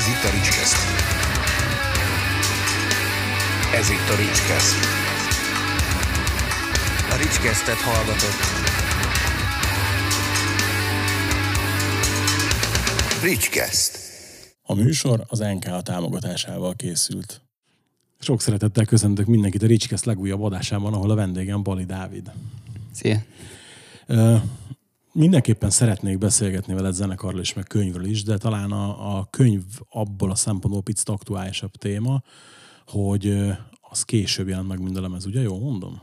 Ez itt a Ricskeszt. Ez itt a Ricskeszt. A Ricskesztet hallgatott. Ricskeszt. A műsor az NK támogatásával készült. Sok szeretettel köszöntök mindenkit a Ricskeszt legújabb adásában, ahol a vendégem Bali Dávid. Szia! Mindenképpen szeretnék beszélgetni veled zenekarról is, meg könyvről is, de talán a könyv abból a szempontból picit aktuálisabb téma, hogy az később jelent meg mind a lemez, ugye? Jól mondom?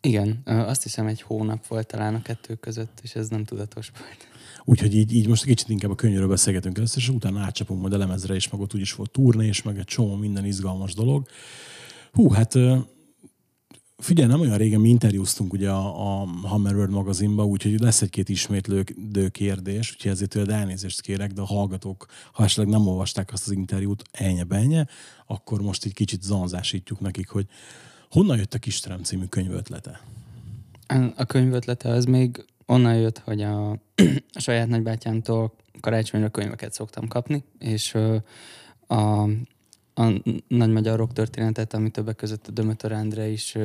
Igen, azt hiszem egy hónap volt talán a kettő között, és ez nem tudatos volt. Úgyhogy így most kicsit inkább a könyvről beszélgetünk először, és utána átcsapunk majd a lemezre is, meg ott úgyis volt turné, és meg egy csomó minden izgalmas dolog. Figyelj, nem olyan régen mi interjúztunk ugye a Hammerworld magazinban, úgyhogy lesz egy-két ismétlődő kérdés, úgyhogy ezért tőled elnézést kérek, de a hallgatók, ha esetleg nem olvasták azt az interjút ennyi, akkor most egy kicsit zanzásítjuk nekik, hogy honnan jött a Kisterem című könyvötlete? A könyvötlete az még onnan jött, hogy a saját nagybátyámtól karácsonyra könyveket szoktam kapni, és a nagy magyar rock történetet, ami többek között a Dömötör Endre is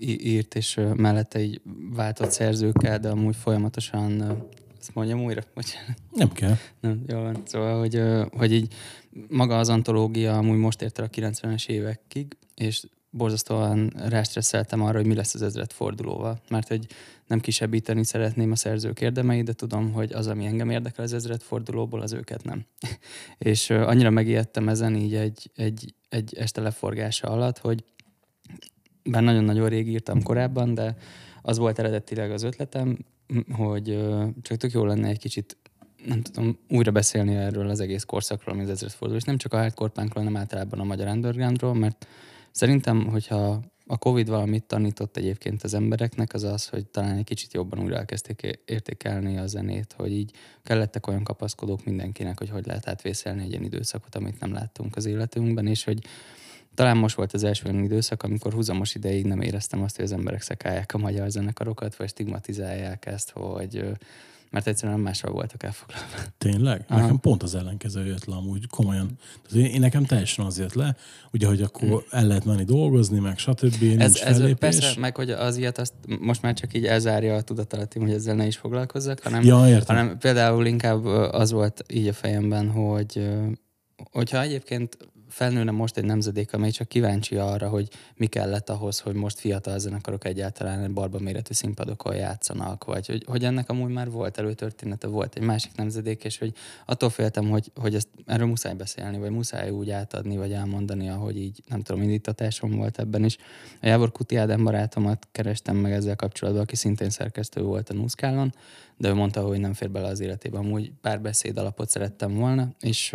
írt, és mellette így váltott szerzőkkel, de amúgy folyamatosan... Ezt mondjam újra? Bocsánat. Nem kell. Nem, jól van. Szóval, hogy így maga az antológia amúgy most ért el a 90-es évekig, és borzasztóan rástresszeltem arra, hogy mi lesz az ezredfordulóval. Mert hogy nem kisebbíteni szeretném a szerzők érdemeit, de tudom, hogy az, ami engem érdekel az ezredfordulóból, az őket nem. És annyira megijedtem ezen így egy este leforgása alatt, hogy bár nagyon-nagyon rég írtam korábban, de az volt eredetileg az ötletem, hogy csak tök jó lenne egy kicsit, nem tudom, újra beszélni erről az egész korszakról, ami az ezredforduló. És nem csak a hardcore punkról, hanem általában a magyar undergroundról, mert szerintem, hogyha a Covid valamit tanított egyébként az embereknek, az az, hogy talán egy kicsit jobban újra elkezdték értékelni a zenét, hogy így kellettek olyan kapaszkodók mindenkinek, hogy lehet átvészelni egy ilyen időszakot, amit nem láttunk az életünkben, és hogy talán most volt az első olyan időszak, amikor húzamos ideig nem éreztem azt, hogy az emberek szekálják a magyar zenekarokat, vagy stigmatizálják ezt, hogy... Mert egyszerűen mással voltak elfoglalva. Tényleg? Aha. Nekem pont az ellenkező jött le amúgy, komolyan. Én nekem teljesen az jött le, ugye, hogy akkor el lehet menni dolgozni, meg stb. Ez persze, meg hogy az ilyet azt most már csak így elzárja a tudatalatim, hogy ezzel ne is foglalkozzak, hanem például inkább az volt így a fejemben, hogyha egyébként felnőne most egy nemzedék, amely csak kíváncsi arra, hogy mi kellett ahhoz, hogy most fiatal zenekarok egyáltalán barbaméretű színpadokon játszanak, vagy hogy ennek amúgy már volt előtörténete, volt egy másik nemzedék, és hogy attól féltem, hogy ezt erről muszáj beszélni, vagy muszáj úgy átadni, vagy elmondani, ahogy így, nem tudom, indítatásom volt ebben is. A Jávorkuti Ádám barátomat kerestem meg ezzel kapcsolatban, aki szintén szerkesztő volt a Nuszkálon, de ő mondta, hogy nem fér bele az életébe. Amúgy párbeszéd alapot szerettem volna, és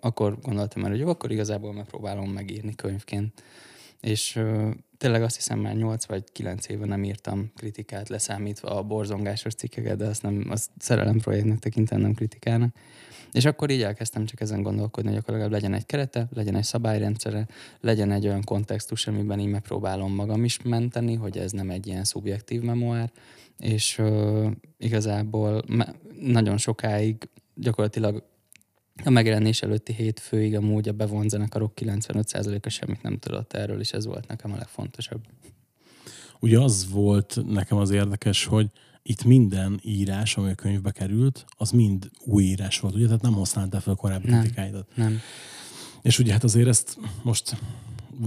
akkor gondoltam el, hogy jó, akkor igazából megpróbálom megírni könyvként. És tényleg azt hiszem már 8 vagy 9 éve nem írtam kritikát, leszámítva a borzongásos cikkeket, de azt szerelem projektnek tekintem, nem kritikának. És akkor így elkezdtem csak ezen gondolkodni, hogy akkor legalább legyen egy kerete, legyen egy szabályrendszere, legyen egy olyan kontextus, amiben én megpróbálom magam is menteni, hogy ez nem egy ilyen szubjektív memoár, és igazából nagyon sokáig, gyakorlatilag a megjelenés előtti hétfőig amúgy a bevont zenekarok 95%-a semmit nem tudott erről, és ez volt nekem a legfontosabb. Ugye az volt nekem az érdekes, hogy itt minden írás, ami a könyvbe került, az mind új írás volt, ugye? Tehát nem használtál fel korábbi kritikáidat. Nem. És ugye hát azért ezt most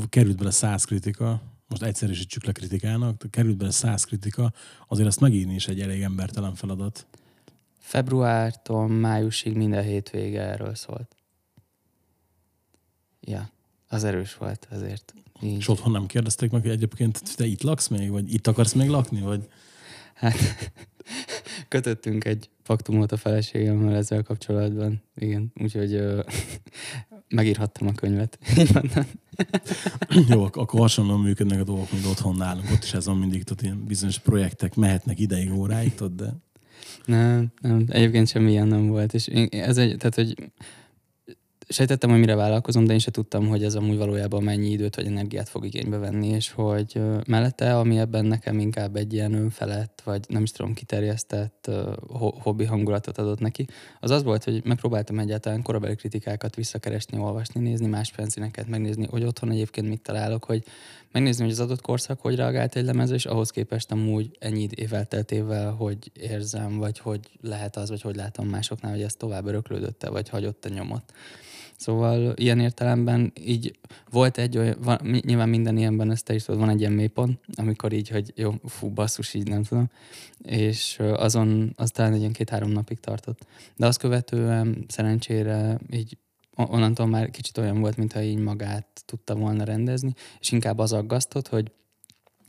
került bele 100 kritika, most egyszerűsítsük le kritikának, került bele 100 kritika, azért ezt megírni is egy elég embertelen feladat. Februártól májusig minden hétvége erről szólt. Ja, az erős volt azért. Így. És otthon nem kérdezték meg, hogy egyébként te itt laksz még, vagy itt akarsz még lakni, vagy... Hát, kötöttünk egy paktumot a feleségemmel ezzel kapcsolatban. Igen, úgyhogy megírhattam a könyvet. Jó, akkor hasonlóan működnek a dolgok, mint otthon nálunk. Ott is ez van mindig, tehát ilyen bizonyos projektek mehetnek ideig, óráig, de... Nem, egyébként semmilyen nem volt. És ez tehát, hogy sejtettem, hogy mire vállalkozom, de én se tudtam, hogy ez amúgy valójában mennyi időt vagy energiát fog igénybe venni, és hogy mellette, ami ebben nekem inkább egy ilyen önfelett, vagy nem is tudom, kiterjesztett hobbi hangulatot adott neki, az az volt, hogy megpróbáltam egyáltalán korabeli kritikákat visszakeresni, olvasni, nézni más fanzineket, megnézni, hogy otthon egyébként mit találok, hogy megnézni, hogy az adott korszak hogy reagált egy lemezre, és ahhoz képest amúgy ennyi évvel teltével, hogy érzem, vagy hogy lehet az, vagy hogy látom másoknál, hogy ez tovább öröklődött-e, vagy hagyott-e nyomot. Szóval ilyen értelemben így volt egy olyan, nyilván minden ilyenben ezt te is tudod, van egy ilyen mélypont, amikor így, hogy jó, fú, basszus, így nem tudom. És azon, az talán egy ilyen 2-3 napig tartott. De azt követően szerencsére így onnantól már kicsit olyan volt, mintha így magát tudta volna rendezni, és inkább az aggasztott, hogy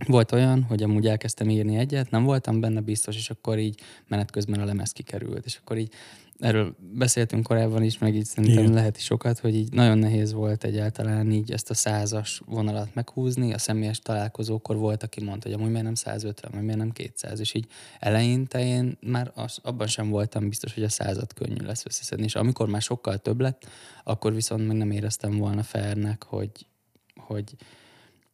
volt olyan, hogy amúgy elkezdtem írni egyet, nem voltam benne biztos, és akkor így menet közben a lemez kikerült, és akkor így erről beszéltünk korábban is, meg így szerintem igen, lehet is sokat, hogy így nagyon nehéz volt egyáltalán így ezt a 100-as vonalat meghúzni. A személyes találkozókor volt, aki mondta, hogy amúgy miért nem 150, vagy miért nem 200, és így eleinte én már abban sem voltam biztos, hogy a 100-at könnyű lesz összeszedni, és amikor már sokkal több lett, akkor viszont még nem éreztem volna fairnek, hogy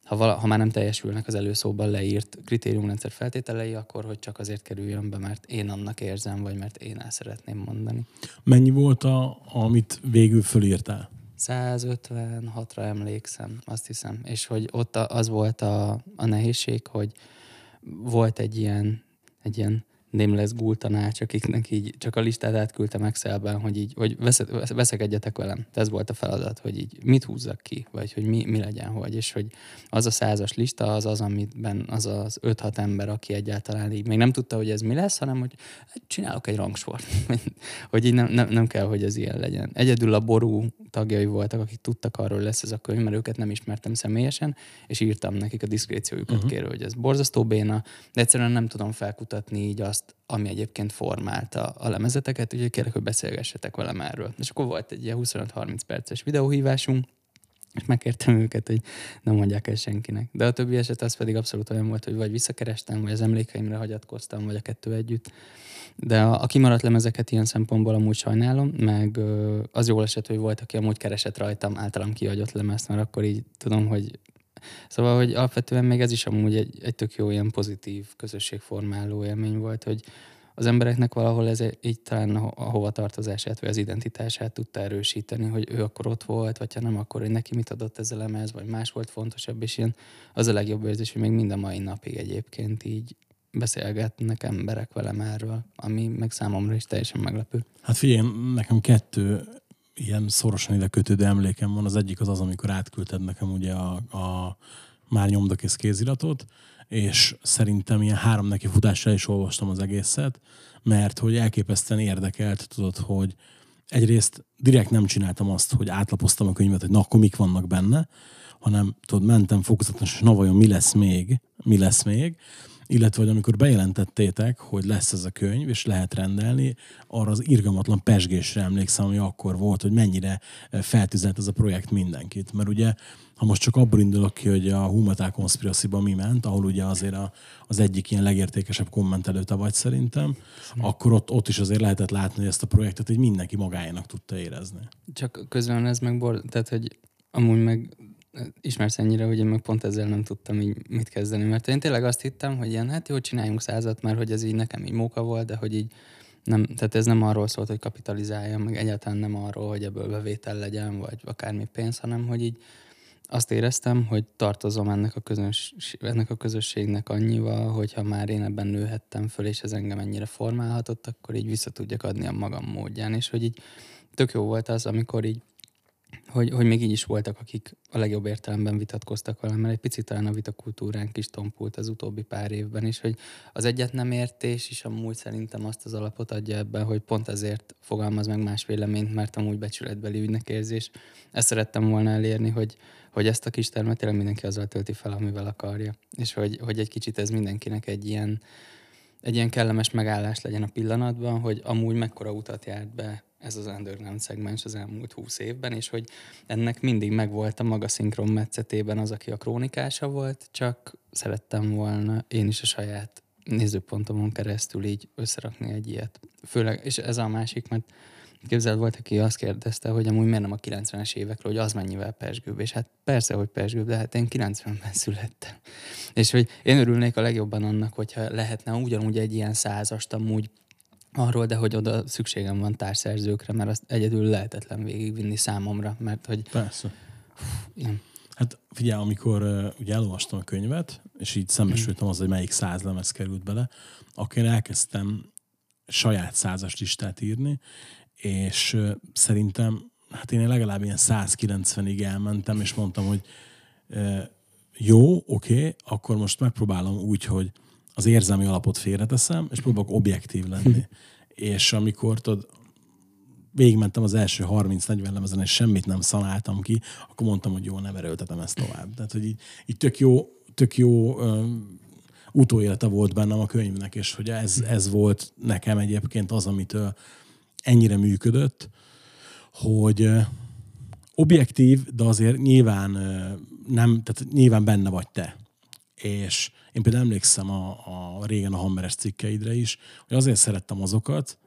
ha már nem teljesülnek az előszóban leírt kritériumrendszer feltételei, akkor hogy csak azért kerüljön be, mert én annak érzem, vagy mert én el szeretném mondani. Mennyi volt, amit végül fölírtál? 156-ra emlékszem, azt hiszem. És hogy ott az volt a nehézség, hogy volt egy ilyen nameless gultanács, akiknek így csak a listát átküldtem Excelben, hogy így, hogy veszekedjetek velem. Ez volt a feladat, hogy így mit húzzak ki, vagy hogy mi legyen, hogy. És hogy az a 100-as lista az, amiben az az 5-6 ember, aki egyáltalán így még nem tudta, hogy ez mi lesz, hanem hogy csinálok egy rangsort. Hogy így nem kell, hogy ez ilyen legyen. Egyedül a ború tagjai voltak, akik tudtak arról, lesz ez a könyv, mert őket nem ismertem személyesen, és írtam nekik a diszkréciójukat kérve, hogy ez borzasztó béna, de egyszerűen nem tudom felkutatni így azt, ami egyébként formálta a lemezeteket, úgyhogy kérlek, hogy beszélgessetek velem erről. És akkor volt egy ilyen 25-30 perces videóhívásunk, és megkértem őket, hogy nem mondják el senkinek. De a többi eset az pedig abszolút olyan volt, hogy vagy visszakerestem, vagy az emlékeimre hagyatkoztam, vagy a kettő együtt. De a kimaradt lemezeket ilyen szempontból amúgy sajnálom, meg az jól esett, hogy volt, aki amúgy keresett rajtam általam kihagyott lemezt, mert akkor így tudom, hogy... Szóval, hogy alapvetően még ez is amúgy egy tök jó ilyen pozitív közösségformáló élmény volt, hogy az embereknek valahol ez így talán a hovatartozását, vagy az identitását tudta erősíteni, hogy ő akkor ott volt, vagy ha nem, akkor hogy neki mit adott ez a lemez, vagy más volt fontosabb, és ilyen az a legjobb érzés, hogy még mind a mai napig egyébként így beszélgetnek emberek velem erről, ami meg számomra is teljesen meglepő. Hát figyelj, nekem 2 ilyen szorosan ide kötődő emlékem van. Az egyik az, amikor átküldted nekem ugye a már nyomdakész kéziratot, és szerintem ilyen 3 nekifutásra is olvastam az egészet, mert hogy elképesztően érdekelt, tudod, hogy egyrészt direkt nem csináltam azt, hogy átlapoztam a könyvet, hogy na, akkor mik vannak benne, hanem tudod, mentem fokozatosan, és na vajon mi lesz még, illetve, hogy amikor bejelentettétek, hogy lesz ez a könyv, és lehet rendelni, arra az irgalmatlan pezsgésre emlékszem, ami akkor volt, hogy mennyire feltüzelt ez a projekt mindenkit. Mert ugye, ha most csak abból indulok ki, hogy a Humatá Conspiracy-ban mi ment, ahol ugye azért az egyik ilyen legértékesebb kommentelő te vagy szerintem, akkor ott is azért lehetett látni, hogy ezt a projektet így mindenki magáénak tudta érezni. Csak közben ez meg tehát, hogy amúgy meg... Ismersz ennyire, hogy én meg pont ezzel nem tudtam így mit kezdeni, mert én tényleg azt hittem, hogy ilyen, hát jó, csináljunk 100-at, mert hogy ez így nekem így móka volt, de hogy így nem, tehát ez nem arról szólt, hogy kapitalizáljam, meg egyáltalán nem arról, hogy ebből bevétel legyen, vagy akármi pénz, hanem hogy így azt éreztem, hogy tartozom ennek a közösségnek annyival, hogyha már én ebben nőhettem föl, és ez engem ennyire formálhatott, akkor így vissza tudjak adni a magam módján, és hogy így tök jó volt az, amikor így hogy még így is voltak, akik a legjobb értelemben vitatkoztak velem, mert egy picit talán a vitakultúránk is tompult az utóbbi pár évben is, hogy az egyet nem értés is amúgy szerintem azt az alapot adja ebben, hogy pont ezért fogalmaz meg más véleményt, mert amúgy becsületbeli ügynek érzés. Ezt szerettem volna elérni, hogy ezt a kis termet tényleg mindenki azzal tölti fel, amivel akarja. És hogy egy kicsit ez mindenkinek egy ilyen kellemes megállás legyen a pillanatban, hogy amúgy mekkora utat járt be ez az underground szegmens az elmúlt 20 évben, és hogy ennek mindig megvolt a maga szinkron metszetében az, aki a krónikása volt, csak szerettem volna én is a saját nézőpontomon keresztül így összerakni egy ilyet. Főleg, és ez a másik, mert Képzeld, volt, aki azt kérdezte, hogy amúgy miért nem a 90-es évekről, hogy az mennyivel persgőbb, és hát persze, hogy persgőbb, de hát én 90-ben születtem. És hogy én örülnék a legjobban annak, hogyha lehetne ugyanúgy egy ilyen százast amúgy arról, de hogy oda szükségem van társszerzőkre, mert azt egyedül lehetetlen végigvinni számomra, mert hogy... Persze. Igen. Hát figyelj, amikor ugye elolvastam a könyvet, és így szembesültem az, hogy melyik 100 lemez került bele, akkor én elkezdtem saját 100-as listát írni, és szerintem, hát én legalább ilyen 190-ig elmentem, és mondtam, hogy jó, oké, akkor most megpróbálom úgy, hogy az érzelmi alapot félreteszem, és próbálok objektív lenni. És amikor végigmentem az első 30-40 lemezen, és semmit nem szanáltam ki, akkor mondtam, hogy jó, nem erőltetem ezt tovább. Tehát, hogy így tök jó utóélete volt bennem a könyvnek, és hogy ez volt nekem egyébként az, amitől ennyire működött, hogy objektív, de azért nyilván nem, tehát nyilván benne vagy te. És én például emlékszem a régen a Hammeres cikkeidre is, hogy azért szerettem azokat,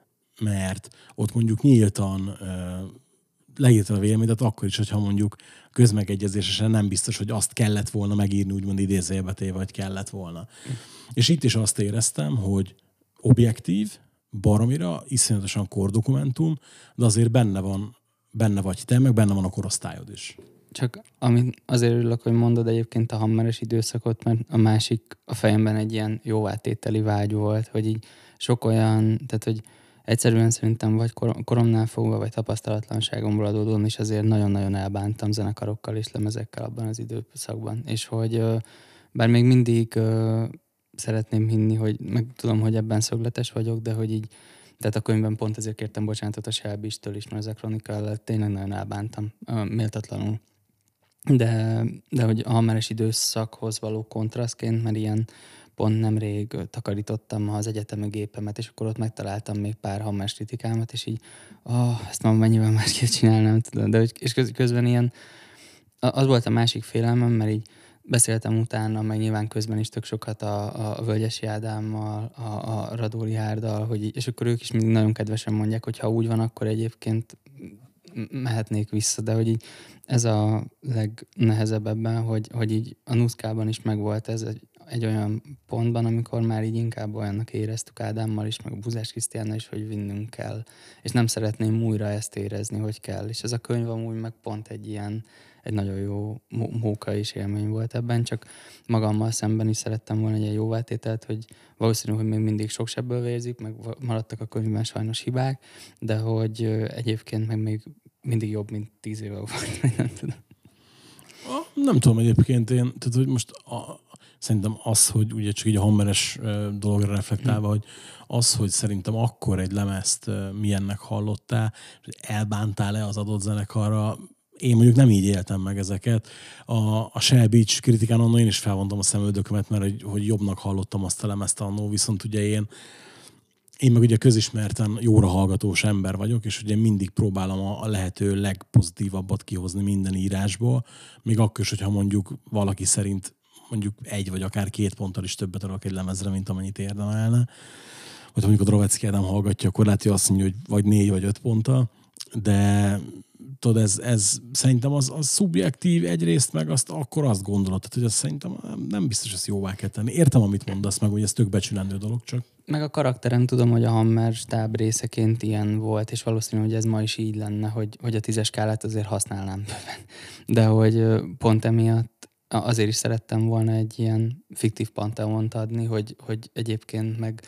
mert ott mondjuk nyíltan leírtad a véleményedet akkor is, hogyha mondjuk közmegegyezésesen nem biztos, hogy azt kellett volna megírni, úgymond idézőjelbe téve, vagy kellett volna. És itt is azt éreztem, hogy objektív, baromira, iszonyatosan kordokumentum, de azért benne vagy te, meg benne van a korosztályod is. Csak amit azért örülök, hogy mondod egyébként a Hammeres időszakot, mert a másik a fejemben egy ilyen jóvátételi vágy volt, hogy így sok olyan, tehát hogy egyszerűen szerintem vagy koromnál fogva, vagy tapasztalatlanságomból adódóan is azért nagyon-nagyon elbántam zenekarokkal és lemezekkel abban az időszakban. És hogy bár még mindig szeretném hinni, hogy meg tudom, hogy ebben szögletes vagyok, de hogy így, tehát a könyvben pont ezért kértem bocsánatot a Shell Beach-től is, mert az a kronika ellen tényleg nagyon elbántam, méltatlanul. De hogy a Hammeres időszakhoz való kontrasztként, mert ilyen pont nemrég takarítottam az egyetemi gépemet, és akkor ott megtaláltam még pár Hammeres kritikámat, és így, ezt már mennyivel másképp csinálnám, tudod. De, és közben ilyen, az volt a másik félelmem, mert így beszéltem utána, meg nyilván közben is tök sokat a Völgyesi Ádámmal, a Radóri Hárdal, hogy, és akkor ők is mindig nagyon kedvesen mondják, hogy ha úgy van, akkor egyébként mehetnék vissza, de hogy így ez a legnehezebb ebben, hogy így a Nuszkában is megvolt ez egy olyan pontban, amikor már így inkább olyannak éreztük Ádámmal is, meg a Búzás Krisztiánnal is, hogy vinnünk kell. És nem szeretném újra ezt érezni, hogy kell. És ez a könyv amúgy meg pont egy ilyen, egy nagyon jó móka és élmény volt ebben, csak magammal szemben is szerettem volna egy ilyen jóvátételt, hogy valószínű, hogy még mindig sok sebből vérzik, meg maradtak a könyvben sajnos hibák, de hogy egyébként meg még mindig jobb, mint 10 éve volt, nem tudom. Nem tudom egyébként én, tehát hogy most szerintem az, hogy ugye csak így a Hammeres dologra reflektálva, hogy az, hogy szerintem akkor egy lemezt milyennek hallottál, hogy elbántál-e az adott zenekarra, én mondjuk nem így éltem meg ezeket. A Shell Beach kritikán annól én is felvontam a szemöldökömet, mert hogy jobbnak hallottam azt a lemezt annól, viszont ugye én meg ugye közismerten jóra hallgatós ember vagyok, és ugye mindig próbálom a lehető legpozitívabbat kihozni minden írásból, még akkor is, hogyha mondjuk valaki szerint mondjuk 1 vagy akár 2 ponttal is többet adok egy lemezre, mint amennyit érdemelne. Vagy ha mondjuk a Drávecki Ádám hallgatja, akkor látja azt mondja, hogy vagy 4 vagy 5 ponttal, de tudod, ez szerintem az szubjektív egyrészt, meg azt akkor azt gondolod, tehát, hogy azt szerintem nem biztos, hogy jóvá kell tenni. Értem, amit mondasz meg, hogy ez tök becsülendő dolog csak. Meg a karakterem tudom, hogy a Hammer stáb részeként ilyen volt, és valószínű, hogy ez ma is így lenne, hogy a 10-es skálát azért használnám bőven. De hogy pont emiatt azért is szerettem volna egy ilyen fiktív panteont adni, hogy egyébként meg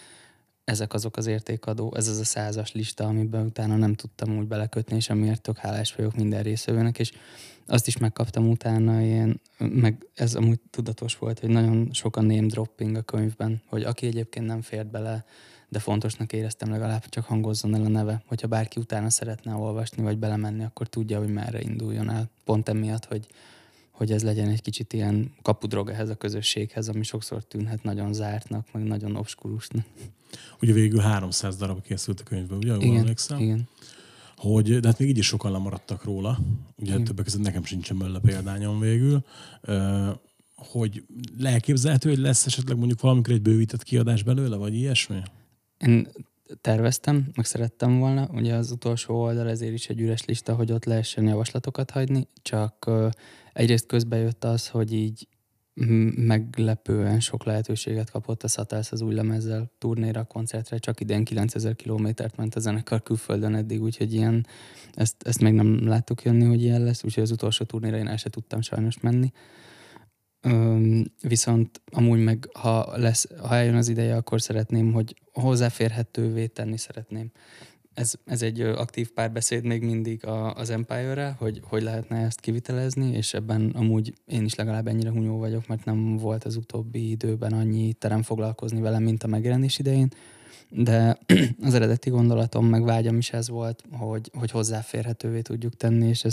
ezek azok az értékadó, ez az a 100-as lista, amiben utána nem tudtam úgy belekötni, és amiért tök hálás vagyok minden részvevőnek, és azt is megkaptam utána ilyen, meg ez amúgy tudatos volt, hogy nagyon sok a name dropping a könyvben, hogy aki egyébként nem fért bele, de fontosnak éreztem legalább, csak hangozzon el a neve, hogyha bárki utána szeretne olvasni, vagy belemenni, akkor tudja, hogy merre induljon el. Pont emiatt, hogy ez legyen egy kicsit ilyen kapudrog ehhez a közösséghez, ami sokszor tűnhet nagyon zártnak, meg nagyon obskurusnak. Ugye végül 300 darab készült a könyvből, ugye? Igen, emlékszem, igen. Hogy, de hát még így is sokan lemaradtak róla. Ugye igen. Többek között nekem sincsen belőle példányom végül. Hogy elképzelhető, hogy lesz esetleg mondjuk valamikor egy bővített kiadás belőle, vagy ilyesmi? Én terveztem, meg szerettem volna. Ugye az utolsó oldal ezért is egy üres lista, hogy ott lehessen javaslatokat hagyni, csak egyrészt közbe jött az, hogy így meglepően sok lehetőséget kapott a Szatász az új lemezzel turnéra, koncertre, csak idén 9000 kilométert ment a zenekar külföldön eddig, úgyhogy ilyen, ezt még nem láttuk jönni, hogy ilyen lesz, úgyhogy az utolsó turnéra én el se tudtam sajnos menni. Viszont amúgy meg, ha eljön az ideje, akkor szeretném, hogy hozzáférhetővé tenni szeretném. Ez egy aktív párbeszéd még mindig az Empire-re, hogy lehetne ezt kivitelezni, és ebben amúgy én is legalább ennyire hunyó vagyok, mert nem volt az utóbbi időben annyi terem foglalkozni velem, mint a megjelenés idején, de az eredeti gondolatom meg vágyam is ez volt, hogy hozzáférhetővé tudjuk tenni, és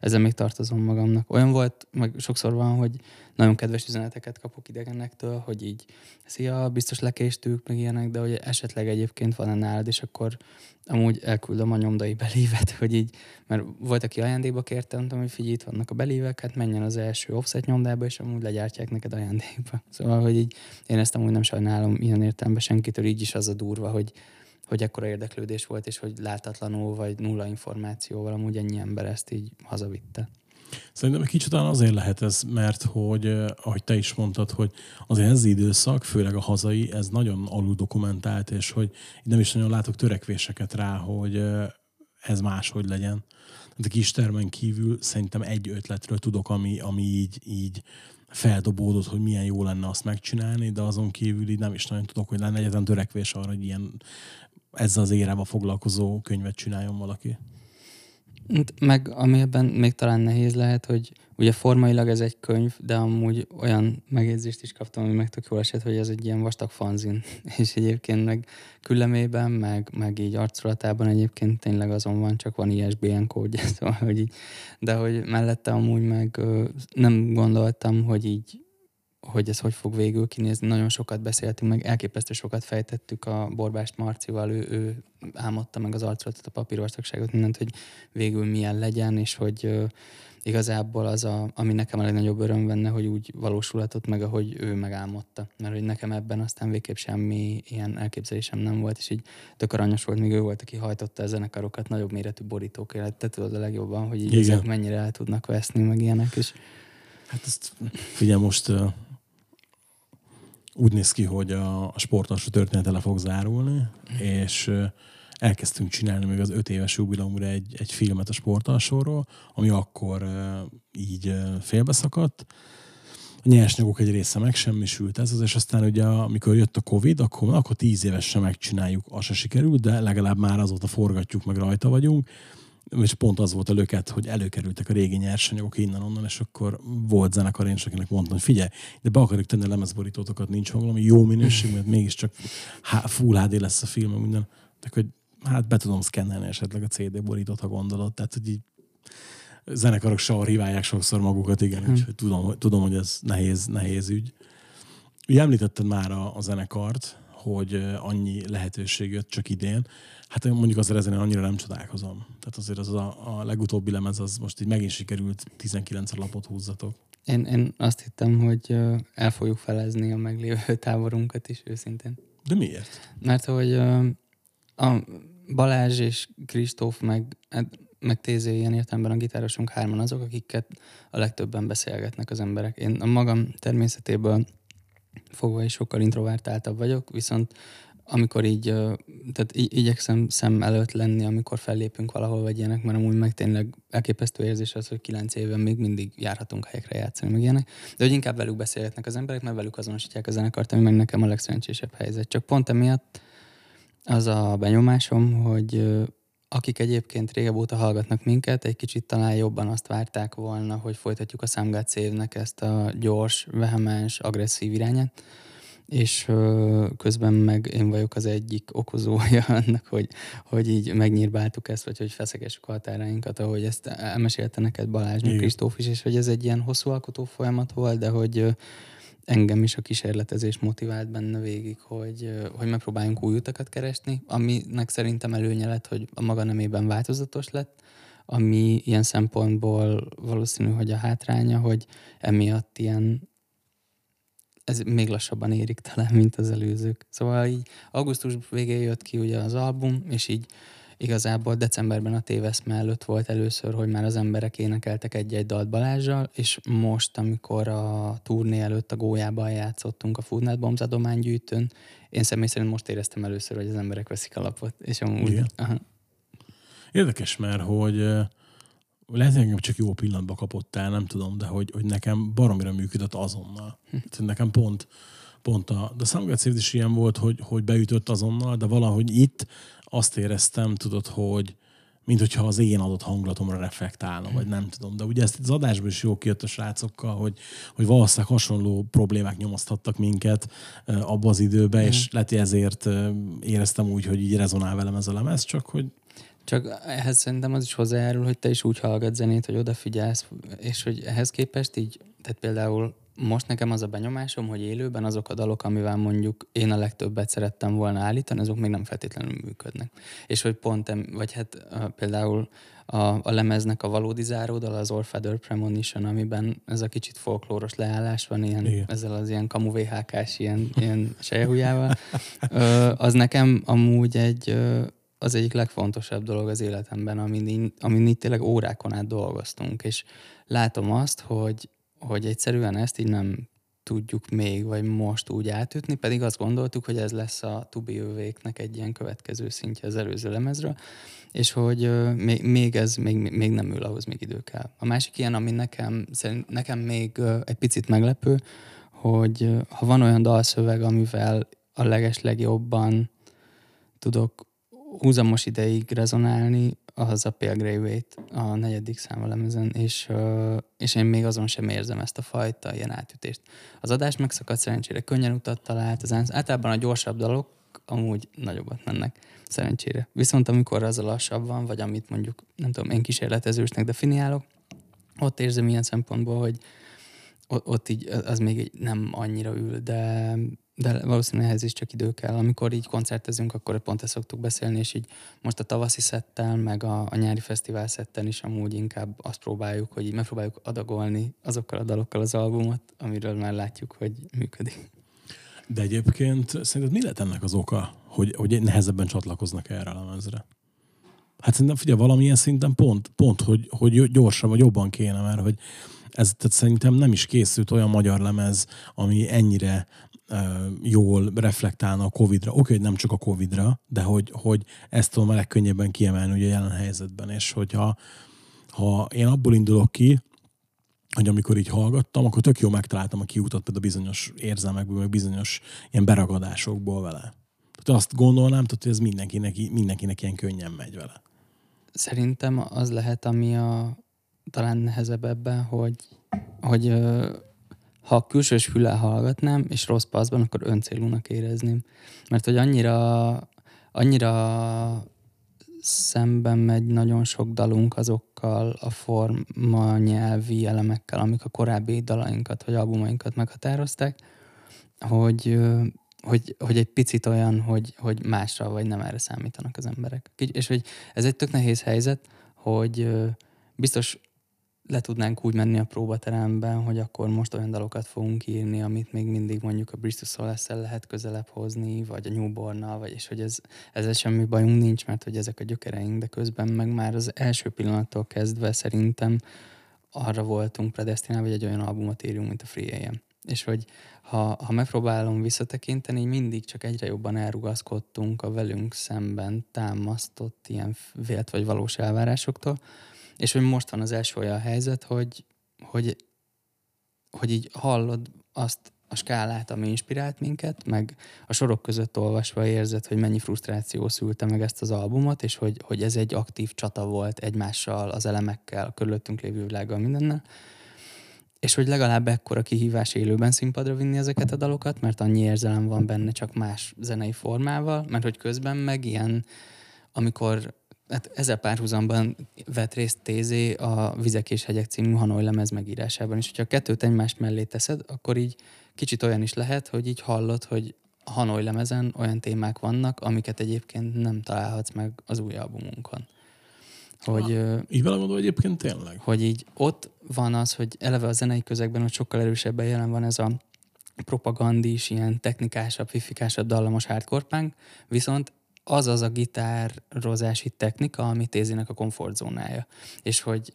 ezzel még tartozom magamnak. Olyan volt, meg sokszor van, hogy nagyon kedves üzeneteket kapok idegenektől, hogy így, szia, biztos lekéstük, meg ilyenek, de hogy esetleg egyébként van-e nálad, és akkor amúgy elküldöm a nyomdai belévet, hogy így, mert volt, aki ajándékba kérte, mondtam, hogy figyelj, itt vannak a belévek, hát menjen az első offset nyomdába, és amúgy legyártják neked ajándékba. Szóval, hogy így, én ezt amúgy nem sajnálom ilyen értelemben senkitől, így is az a durva, hogy ekkora érdeklődés volt, és hogy látatlanul, vagy nulla információval amúgy ennyi ember ezt így hazavitte. Szerintem egy kicsit azért lehet ez, mert hogy, ahogy te is mondtad, hogy azért ez az időszak, főleg a hazai, ez nagyon alul dokumentált, és hogy nem is nagyon látok törekvéseket rá, hogy ez máshogy legyen. De kistermen kívül szerintem egy ötletről tudok, ami így feldobódott, hogy milyen jó lenne azt megcsinálni, de azon kívül így nem is nagyon tudok, hogy lenne egyetlen törekvés arra, hogy ilyen ezzel az érában foglalkozó könyvet csináljon valaki. Meg ami ebben még talán nehéz lehet, hogy ugye formailag ez egy könyv, de amúgy olyan megjegyzést is kaptam, ami meg tök jól esett, hogy ez egy ilyen vastag fanzin. És egyébként meg küllemében, meg így arculatában egyébként tényleg azon van, csak van ISBN kódja, szóval, hogy így. De hogy mellette amúgy meg nem gondoltam, hogy ez hogy fog végül kinézni. Nagyon sokat beszéltünk, meg elképesztő sokat fejtettük a Borbás Marcival, ő álmodta meg az arculatot, a papírvastagságot, mindent, hogy végül milyen legyen, és hogy igazából az, ami nekem a legnagyobb öröm benne, hogy úgy valósulhatott meg, ahogy ő megálmodta. Mert hogy nekem ebben aztán végképp semmi ilyen elképzelésem nem volt, és így tök aranyos volt, még ő volt, aki hajtotta a zenekarokat, nagyobb méretű borítókért, te tudod a legjobban, hogy így ezek mennyire el tudnak veszni, meg ilyenek is. Hát ezt figyelj most... Úgy néz ki, hogy a sportalsó története le fog zárulni, és elkezdtünk csinálni még az 5 éves jubileumra egy filmet a sportalsóról, ami akkor így félbeszakadt. A nyersanyagok egy része megsemmisült ez, és aztán ugye amikor jött a Covid, akkor 10 évesen megcsináljuk, az se sikerült, de legalább már azóta forgatjuk, meg rajta vagyunk. És pont az volt a löket, hogy előkerültek a régi nyersanyagok innen-onnan, és akkor volt zenekar, én is akinek mondtam, hogy figyelj, de be akarjuk tenni a lemezborítótokat, nincs valami jó minőség, mert mégiscsak full HD lesz a film, minden. De hogy hát be tudom szkennelni esetleg a CD borítót, ha gondolod. Tehát, hogy így zenekarok sarhiválják sokszor magukat, igen, úgyhogy tudom, hogy ez nehéz ügy. Ugye említetted már a zenekart, hogy annyi lehetőség jött csak idén. Hát mondjuk azért ezen én annyira nem csodálkozom. Tehát azért az a legutóbbi lemez, az most így megint sikerült, 19 lapot húzzatok. Én azt hittem, hogy el fogjuk felezni a meglévő táborunkat is, őszintén. De miért? Mert hogy a Balázs és Kristóf meg TZ ilyen értelemben a gitárosunk 3-an azok, akiket a legtöbben beszélgetnek az emberek. Én a magam természetéből fogva is sokkal introvertáltabb vagyok, viszont amikor így, tehát igyekszem szem előtt lenni, amikor fellépünk valahol, vagy ilyenek, mert amúgy meg tényleg elképesztő érzés az, hogy 9 éven még mindig járhatunk helyekre játszani, meg ilyenek. De hogy inkább velük beszélgetnek az emberek, mert velük azonosítják a zenekart, ami meg nekem a legszerencsésebb helyzet. Csak pont emiatt az a benyomásom, hogy akik egyébként régebb óta hallgatnak minket, egy kicsit talán jobban azt várták volna, hogy folytatjuk a Számgát Szévnek ezt a gyors, vehemens, agresszív irányát, és közben meg én vagyok az egyik okozója annak, hogy így megnyírbáltuk ezt, vagy hogy feszegessük a határainkat, ahogy ezt elmesélte neked Balázs, Kristóf is, és hogy ez egy ilyen hosszú alkotó folyamat volt, de hogy engem is a kísérletezés motivált benne végig, hogy megpróbáljunk új utakat keresni, aminek szerintem előnye lett, hogy a maga nemében változatos lett, ami ilyen szempontból valószínű, hogy a hátránya, hogy emiatt ilyen ez még lassabban érik talán, mint az előzők. Szóval így augusztus végén jött ki ugye az album, és így igazából decemberben a téveszme előtt volt először, hogy már az emberek énekeltek egy-egy dalt Balázsral, és most, amikor a turné előtt a Gólyában játszottunk a Foodnet Bombs adománygyűjtőn, én személy szerint most éreztem először, hogy az emberek veszik a lapot. És amúgy... Érdekes, mert hogy lehet, hogy engem csak jó pillanatba kapottál, nem tudom, de hogy nekem baromira működött azonnal. Nekem pont a Soundgarden Saved is ilyen volt, hogy beütött azonnal, de valahogy itt azt éreztem, tudod, hogy minthogyha az én adott hangulatomra reflektálna, vagy nem tudom. De ugye ezt az adásban is jó kijött a srácokkal, hogy valószínűleg hasonló problémák nyomaszthattak minket abba az időben, és lehet, hogy ezért éreztem úgy, hogy így rezonál velem ez a lemez, Csak ehhez szerintem az is hozzájárul, hogy te is úgy hallgatsz zenét, hogy odafigyelsz, és hogy ehhez képest így, tehát például most nekem az a benyomásom, hogy élőben azok a dalok, amivel mondjuk én a legtöbbet szerettem volna állítani, azok még nem feltétlenül működnek. És hogy például a lemeznek a valódi záródala, az Orphader Premonition, amiben ez a kicsit folklóros leállás van, ezzel az ilyen kamu VHK-s ilyen sejhujjával, az nekem amúgy az egyik legfontosabb dolog az életemben, amin így tényleg órákon át dolgoztunk, és látom azt, hogy egyszerűen ezt így nem tudjuk még, vagy most úgy átütni, pedig azt gondoltuk, hogy ez lesz a Tubi-övéknek egy ilyen következő szintje az előző lemezről, és hogy még nem ül, ahhoz még idő kell. A másik ilyen, ami nekem még egy picit meglepő, hogy ha van olyan dalszöveg, amivel a legeslegjobban tudok húzamos ideig rezonálni, az a Pale Grey Weight, a 4. számú lemezen, és én még azon sem érzem ezt a fajta ilyen átütést. Az adás megszakadt, szerencsére könnyen utat talált, általában a gyorsabb dalok amúgy nagyobbat mennek, szerencsére. Viszont amikor az a lassabb van, vagy amit mondjuk, nem tudom, én kísérletezősnek definiálok, ott érzem ilyen szempontból, hogy ott így az még nem annyira ül, de valószínűleg ehhez is csak idő kell. Amikor így koncertezünk, akkor pont ezt szoktuk beszélni, és így most a tavaszi szettel, meg a nyári fesztivál szetten is amúgy inkább azt próbáljuk, hogy így megpróbáljuk adagolni azokkal a dalokkal az albumot, amiről már látjuk, hogy működik. De egyébként szerinted mi lehet ennek az oka, hogy nehezebben csatlakoznak erre a lemezre? Hát szerintem figyelj, valamilyen szinten pont hogy gyorsan vagy jobban kéne, mert hogy ez szerintem nem is készült olyan magyar lemez, ami ennyire jól reflektálna a Covid-ra. Oké, hogy nem csak a Covid-ra, de hogy ezt tudom a legkönnyebben kiemelni ugye a jelen helyzetben. És hogyha én abból indulok ki, hogy amikor így hallgattam, akkor tök jól megtaláltam a kiutat például bizonyos érzelmekből, meg bizonyos ilyen beragadásokból vele. Tehát azt gondolnám, hogy ez mindenkinek ilyen könnyen megy vele. Szerintem az lehet, ami talán nehezebb ebben, hogy ha a külsős füllel hallgatnám, és rossz passzban, akkor öncélúnak érezném. Mert hogy annyira szemben megy nagyon sok dalunk azokkal a forma nyelvi elemekkel, amik a korábbi dalainkat vagy albumainkat meghatározták, hogy egy picit olyan, hogy másra vagy nem erre számítanak az emberek. És hogy ez egy tök nehéz helyzet, hogy biztos le tudnánk úgy menni a próbateremben, hogy akkor most olyan dalokat fogunk írni, amit még mindig mondjuk a Bristol Solace-el lehet közelebb hozni, vagy a Newborn-nal, és hogy ezzel semmi bajunk nincs, mert hogy ezek a gyökereink, de közben meg már az első pillanattól kezdve szerintem arra voltunk predesztinálva, hogy egy olyan albumot írjunk, mint a Free Adam. És hogy ha megpróbálom visszatekinteni, mindig csak egyre jobban elrugaszkodtunk a velünk szemben támasztott ilyen vélt vagy valós elvárásoktól, és hogy most van az első olyan helyzet, hogy így hallod azt a skálát, ami inspirált minket, meg a sorok között olvasva érzed, hogy mennyi frusztráció szülte meg ezt az albumot, és hogy ez egy aktív csata volt egymással, az elemekkel, a körülöttünk lévő világgal, mindennel. És hogy legalább ekkora kihívás élőben színpadra vinni ezeket a dalokat, mert annyi érzelem van benne, csak más zenei formával, mert hogy közben meg ilyen, amikor... Hát ezzel párhuzamban vett részt TZ a Vizek és Hegyek című Hanoi lemez megírásában, és hogyha a kettőt egymást mellé teszed, akkor így kicsit olyan is lehet, hogy így hallod, hogy a Hanoi lemezen olyan témák vannak, amiket egyébként nem találhatsz meg az új albumunkon. Így belegondolva egyébként tényleg. Hogy így ott van az, hogy eleve a zenei közegben, hogy sokkal erősebben jelen van ez a propagandis, ilyen technikásabb, fifikásabb, dallamos hardcore punk, viszont az a gitározási technika, ami Tézinek a komfortzónája. És hogy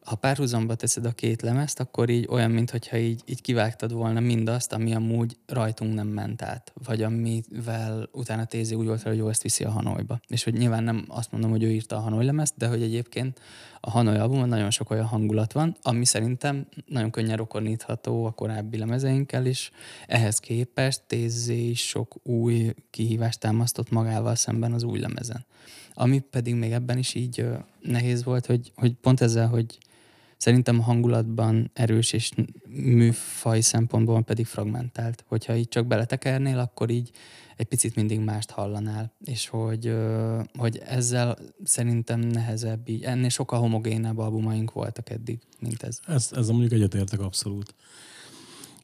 ha párhuzamba teszed a két lemezt, akkor így olyan, mintha így kivágtad volna mindazt, ami amúgy rajtunk nem ment át, vagy amivel utána Tézi úgy volt, hogy jó, ezt viszi a Hanoiba. És hogy nyilván nem azt mondom, hogy ő írta a Hanoi lemezt, de hogy egyébként a Hanoi albumon nagyon sok olyan hangulat van, ami szerintem nagyon könnyen rokonítható a korábbi lemezeinkkel is. Ehhez képest Tézi sok új kihívást támasztott magával szemben az új lemezen. Ami pedig még ebben is így nehéz volt, hogy pont ezzel, hogy szerintem a hangulatban erős és műfaj szempontból pedig fragmentált. Hogyha így csak beletekernél, akkor így egy picit mindig mást hallanál. És hogy ezzel szerintem nehezebb így. Ennél sokkal homogénebb albumaink voltak eddig, mint ez. Ezzel mondjuk egyetértek abszolút.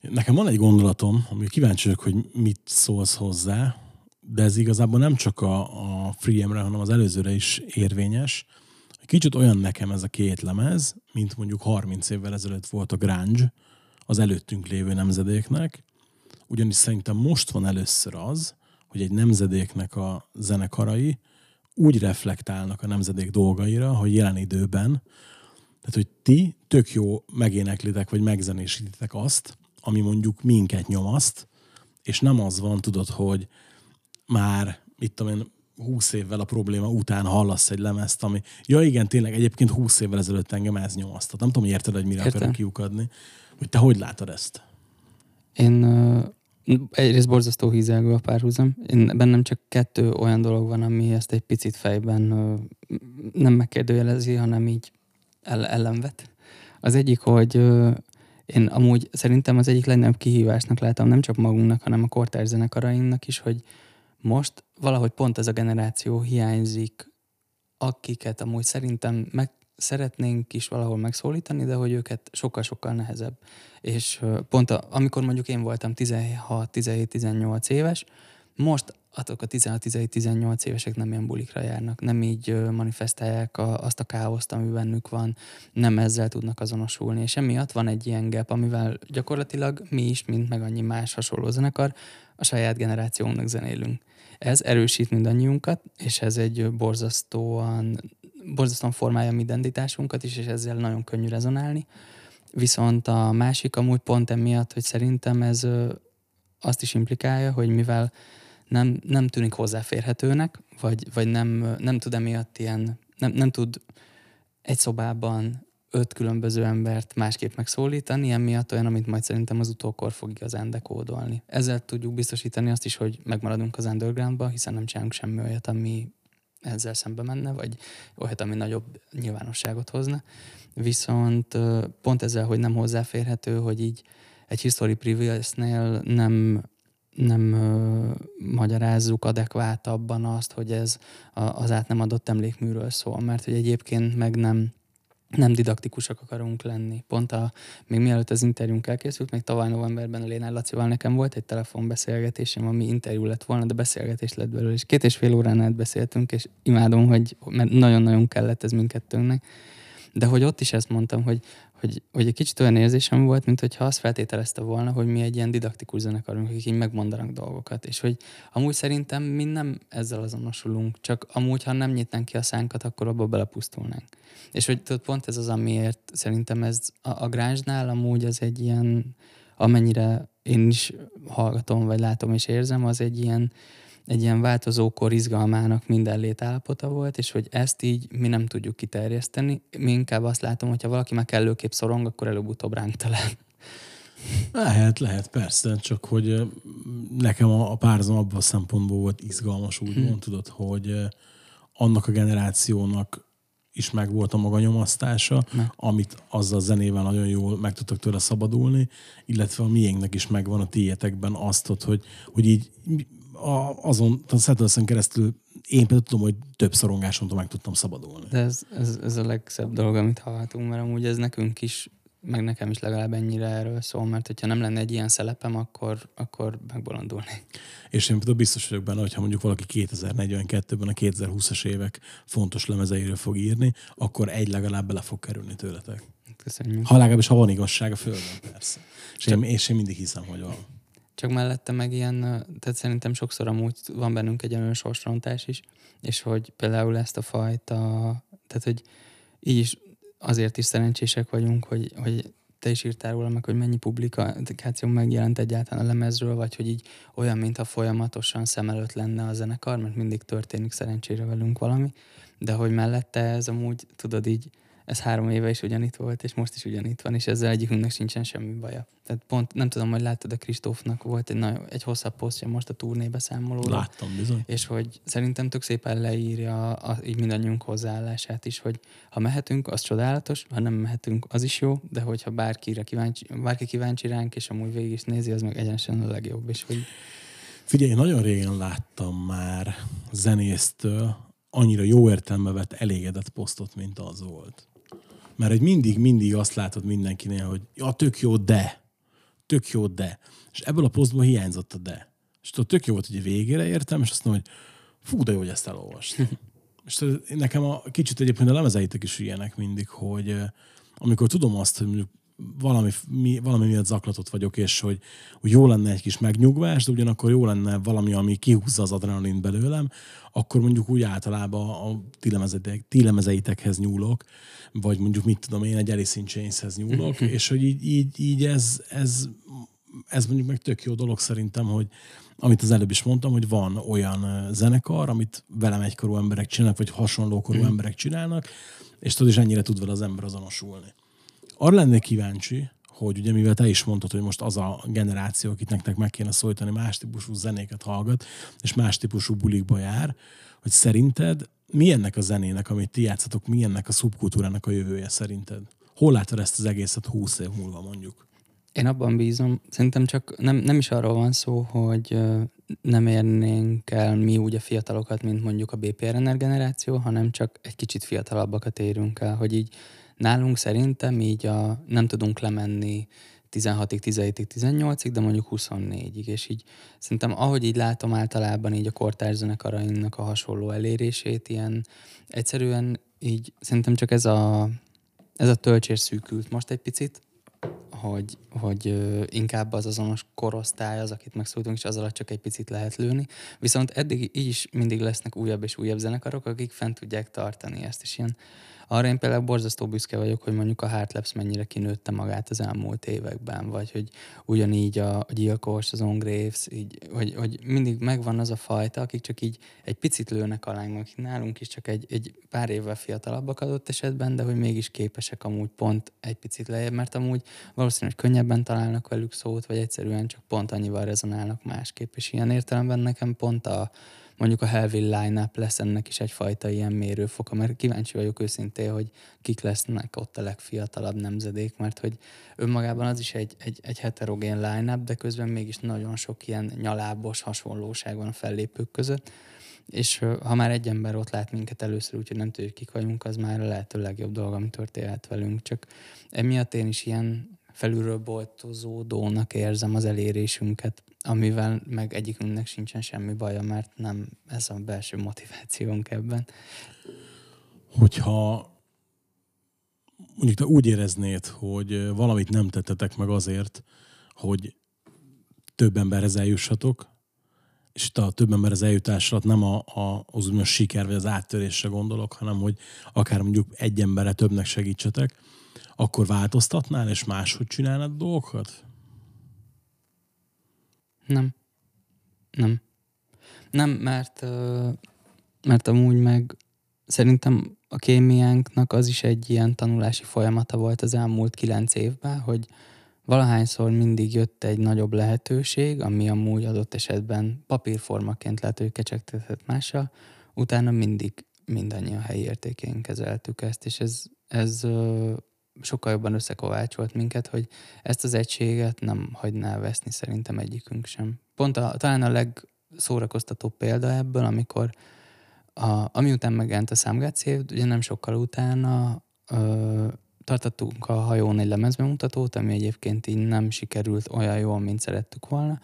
Nekem van egy gondolatom, ami kíváncsi vagyok, hogy mit szólsz hozzá, de ez igazából nem csak a Free-emre, hanem az előzőre is érvényes. Kicsit olyan nekem ez a két lemez, mint mondjuk 30 évvel ezelőtt volt a grunge az előttünk lévő nemzedéknek, ugyanis szerintem most van először az, hogy egy nemzedéknek a zenekarai úgy reflektálnak a nemzedék dolgaira, hogy jelen időben, tehát hogy ti tök jó megéneklitek, vagy megzenésítitek azt, ami mondjuk minket nyomaszt, és nem az van, tudod, hogy már, mit tudom én, 20 évvel a probléma után hallasz egy lemezt, ami... Ja igen, tényleg egyébként 20 évvel ezelőtt engem ez nyomasztott. Nem tudom, érted, hogy mire akarok kiukadni. Hogy te hogy látod ezt? Én egyrészt borzasztó hízelgő a párhuzam. Bennem csak 2 olyan dolog van, ami ezt egy picit fejben nem megkérdőjelezi, hanem így ellenvet. Az egyik, hogy én amúgy szerintem az egyik legnagyobb kihívásnak látom nem csak magunknak, hanem a kortárs zenekarainknak is, hogy most valahogy pont ez a generáció hiányzik, akiket amúgy szerintem szeretnénk is valahol megszólítani, de hogy őket sokkal-sokkal nehezebb. És pont amikor mondjuk én voltam 16-17-18 éves, most azok a 16-17-18 évesek nem ilyen bulikra járnak, nem így manifestálják azt a káoszt, ami bennük van, nem ezzel tudnak azonosulni, és emiatt van egy ilyen gap, amivel gyakorlatilag mi is, mint meg annyi más hasonló zenekar, a saját generációnak zenélünk. Ez erősít mindannyiunkat, és ez egy borzasztóan formálja mi identitásunkat is, és ezzel nagyon könnyű rezonálni. Viszont a másik amúgy pont emiatt, hogy szerintem ez azt is implikálja, hogy mivel nem tűnik hozzáférhetőnek, vagy nem tud emiatt ilyen, nem tud egy szobában 5 különböző embert másképp megszólítani, emiatt olyan, amit majd szerintem az utókor fog igazán dekódolni. Ezzel tudjuk biztosítani azt is, hogy megmaradunk az undergroundba, hiszen nem csinálunk semmi olyat, ami ezzel szembe menne, vagy olyat, ami nagyobb nyilvánosságot hozna. Viszont pont ezzel, hogy nem hozzáférhető, hogy így egy history previous-nél nem magyarázzuk adekvátabban azt, hogy ez az át nem adott emlékműről szól, mert hogy egyébként meg nem didaktikusak akarunk lenni. Pont még mielőtt az interjúnk elkészült, még tavaly novemberben a Lénár Lacival nekem volt egy telefonbeszélgetésem, ami interjú lett volna, de beszélgetés lett belőle, és 2,5 órán át beszéltünk, és imádom, hogy mert nagyon-nagyon kellett ez mindkettőnknek. De hogy ott is ezt mondtam, hogy egy kicsit olyan érzésem volt, mintha azt feltételezte volna, hogy mi egy ilyen didaktikus zenekarunk, akik így megmondanak dolgokat. És hogy amúgy szerintem mi nem ezzel azonosulunk, csak amúgy, ha nem nyitnánk ki a szánkat, akkor abba belepusztulnánk. És hogy tudod, pont ez az, amiért szerintem ez a grunge-nál amúgy az egy ilyen, amennyire én is hallgatom, vagy látom és érzem, az egy ilyen változókor izgalmának minden létállapota volt, és hogy ezt így mi nem tudjuk kiterjeszteni. Mi inkább azt látom, hogyha valaki már kellőképp szorong, akkor előbb-utóbb ránk talán. Lehet, persze, csak hogy nekem a párzom abban a szempontból volt izgalmas, úgymond tudod, hogy annak a generációnak is meg volt a maga nyomasztása, amit azzal a zenével nagyon jól meg tudtak tőle szabadulni, illetve a miénknek is megvan a tiétekben azt, hogy így azon a Szettelsen keresztül én például tudom, hogy több szorongásontól meg tudtam szabadulni. De ez a legszebb dolog, amit hallhatunk, mert amúgy ez nekünk is, meg nekem is legalább ennyire erről szól, mert hogyha nem lenne egy ilyen szelepem, akkor megbolondulnék. És én például biztos vagyok benne, hogyha mondjuk valaki 2042-ben a 2020-as évek fontos lemezeiről fog írni, akkor egy legalább bele fog kerülni tőletek. Köszönjük. Ha legalábbis, ha van igazság a földön, persze. És én mindig hiszem, hogy van. Csak mellette meg ilyen, tehát szerintem sokszor amúgy van bennünk egy olyan sorsrontás is, és hogy például ezt a fajta, tehát hogy így is azért is szerencsések vagyunk, hogy te is írtál róla meg, hogy mennyi publikáció megjelent egyáltalán a lemezről, vagy hogy így olyan, mintha folyamatosan szem előtt lenne a zenekar, mert mindig történik szerencsére velünk valami, de hogy mellette ez amúgy, tudod így, ez 3 éve is ugyanitt volt, és most is ugyanitt van, és ezzel egyikünknek sincsen semmi baja. Tehát pont, nem tudom, hogy láttad, a Kristófnak volt egy hosszabb posztja most a turnébe számolóra. Láttam, bizony. És hogy szerintem tök szépen leírja így mindannyiunk hozzáállását is, hogy ha mehetünk, az csodálatos, ha nem mehetünk, az is jó, de hogyha bárki kíváncsi ránk, és amúgy végig is nézi, az meg egyenesen a legjobb. És hogy... Figyelj, nagyon régen láttam már zenésztől annyira jó értelme vett elégedett posztot, mint az volt. Mert egy mindig azt látod mindenkinél, hogy ja, tök jó, de. És ebből a posztból hiányzott a de. És tudod, tök jó volt, hogy végére értem, és azt mondom, hogy fú, de jó, hogy ezt elolvastam. És nekem a kicsit egyébként a lemezeitek is ilyenek mindig, hogy amikor tudom azt, hogy mondjuk valami miatt zaklatott vagyok, és hogy jó lenne egy kis megnyugvás, de ugyanakkor jó lenne valami, ami kihúzza az adrenalint belőlem, akkor mondjuk úgy általában a ti lemezeitekhez nyúlok, vagy mondjuk mit tudom én, egy Alice in Chainshez nyúlok, és hogy így ez mondjuk meg tök jó dolog szerintem, hogy amit az előbb is mondtam, hogy van olyan zenekar, amit velem egykorú emberek csinálnak, vagy hasonlókorú emberek csinálnak, és tudod, és ennyire tud vele az ember azonosulni. Arra lennék kíváncsi, hogy ugye mivel te is mondtad, hogy most az a generáció, akit nektek meg kéne szólítani, más típusú zenéket hallgat, és más típusú bulikba jár, hogy szerinted mi ennek a zenének, amit ti játszatok, mi ennek a szubkultúrának a jövője szerinted? Hol látod ezt az egészet 20 év múlva mondjuk? Én abban bízom, szerintem csak nem is arról van szó, hogy nem érnénk el mi úgy a fiatalokat, mint mondjuk a BPRNR generáció, hanem csak egy kicsit fiatalabbakat érünk el, hogy így nálunk szerintem így nem tudunk lemenni 16-ig, 17-ig, 18-ig, de mondjuk 24-ig, és így szerintem ahogy így látom általában így a kortárs zenekarainak a hasonló elérését, ilyen egyszerűen így szerintem csak ez a töltsés szűkült most egy picit, hogy inkább az azonos korosztály az, akit megszólítunk, és az alatt csak egy picit lehet lőni. Viszont eddig így is mindig lesznek újabb és újabb zenekarok, akik fent tudják tartani ezt, és ilyen arra én például borzasztó büszke vagyok, hogy mondjuk a Heart Labs mennyire kinőtte magát az elmúlt években, vagy hogy ugyanígy a Gyilkors, az On Graves, így, hogy mindig megvan az a fajta, akik csak így egy picit lőnek alányban, akik nálunk is csak egy pár évvel fiatalabbak adott esetben, de hogy mégis képesek amúgy pont egy picit lejjebb, mert amúgy valószínűleg könnyebben találnak velük szót, vagy egyszerűen csak pont annyival rezonálnak másképp, és ilyen értelemben nekem pont mondjuk a Helvin line-up lesz ennek is egyfajta ilyen mérőfoka, mert kíváncsi vagyok őszintén, hogy kik lesznek ott a legfiatalabb nemzedék, mert hogy önmagában az is egy heterogén line-up, de közben mégis nagyon sok ilyen nyalábos hasonlóság van a fellépők között, és ha már egy ember ott lát minket először, úgyhogy nem tudjuk, kik vagyunk, az már a lehető legjobb dolog, ami történhet velünk, csak emiatt én is ilyen felülről boltozódónak érzem az elérésünket, amivel meg egyikünknek sincsen semmi baja, mert nem ez a belső motivációnk ebben. Hogyha mondjuk te úgy éreznéd, hogy valamit nem tettetek meg azért, hogy több emberhez eljussatok, és itt a több emberhez eljutás alatt nem az úgymond siker vagy az áttörésre gondolok, hanem hogy akár mondjuk egy emberre többnek segítsetek, akkor változtatnál, és máshogy csinálnád dolgokat? Nem. Nem, mert amúgy meg szerintem a kémiánknak az is egy ilyen tanulási folyamata volt az elmúlt 9 évben, hogy valahányszor mindig jött egy nagyobb lehetőség, ami amúgy adott esetben papírformaként lehet, hogy kecsegtetett mással, utána mindig mindannyian helyi értékén kezeltük ezt, és ez sokkal jobban összekovácsolt minket, hogy ezt az egységet nem hagyná veszni szerintem egyikünk sem. Pont talán a legszórakoztatóbb példa ebből, amikor amiután megjelent a Számgát év, ugye nem sokkal utána tartottunk a hajón egy lemezbemutatót, ami egyébként így nem sikerült olyan jól, mint szerettük volna,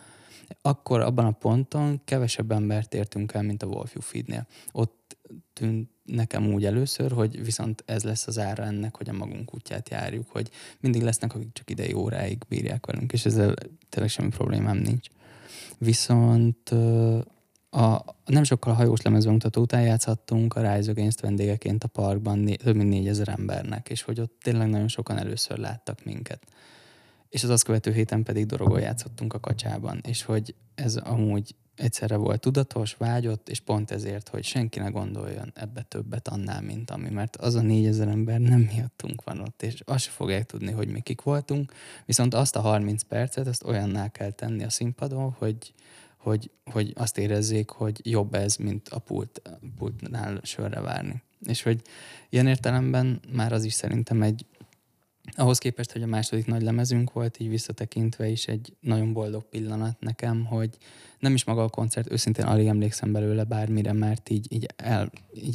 akkor abban a ponton kevesebb embert értünk el, mint a Wolf Jufidnél. Ott tűnt nekem úgy először, hogy viszont ez lesz az ára ennek, hogy a magunk útját járjuk, hogy mindig lesznek, akik csak idei óráig bírják velünk, és ezzel tényleg semmi problémám nincs. Viszont nem sokkal a hajós lemezbemutató után játszhattunk a Rájzögensz vendégeként a parkban több mint 4000 embernek, és hogy ott tényleg nagyon sokan először láttak minket. És az azt követő héten pedig Dorogon játszottunk a Kacsában, és hogy ez amúgy egyszerre volt tudatos, vágyott, és pont ezért, hogy senki ne gondoljon ebbe többet annál, mint ami, mert az a 4000 ember nem miattunk van ott, és azt sem fogják tudni, hogy mi kik voltunk, viszont azt a 30 percet, azt olyanná kell tenni a színpadon, hogy azt érezzék, hogy jobb ez, mint a pultnál sörre várni. És hogy ilyen értelemben már az is szerintem egy, ahhoz képest, hogy a második nagy lemezünk volt, így visszatekintve is egy nagyon boldog pillanat nekem, hogy nem is maga a koncert, őszintén alig emlékszem belőle bármire, mert így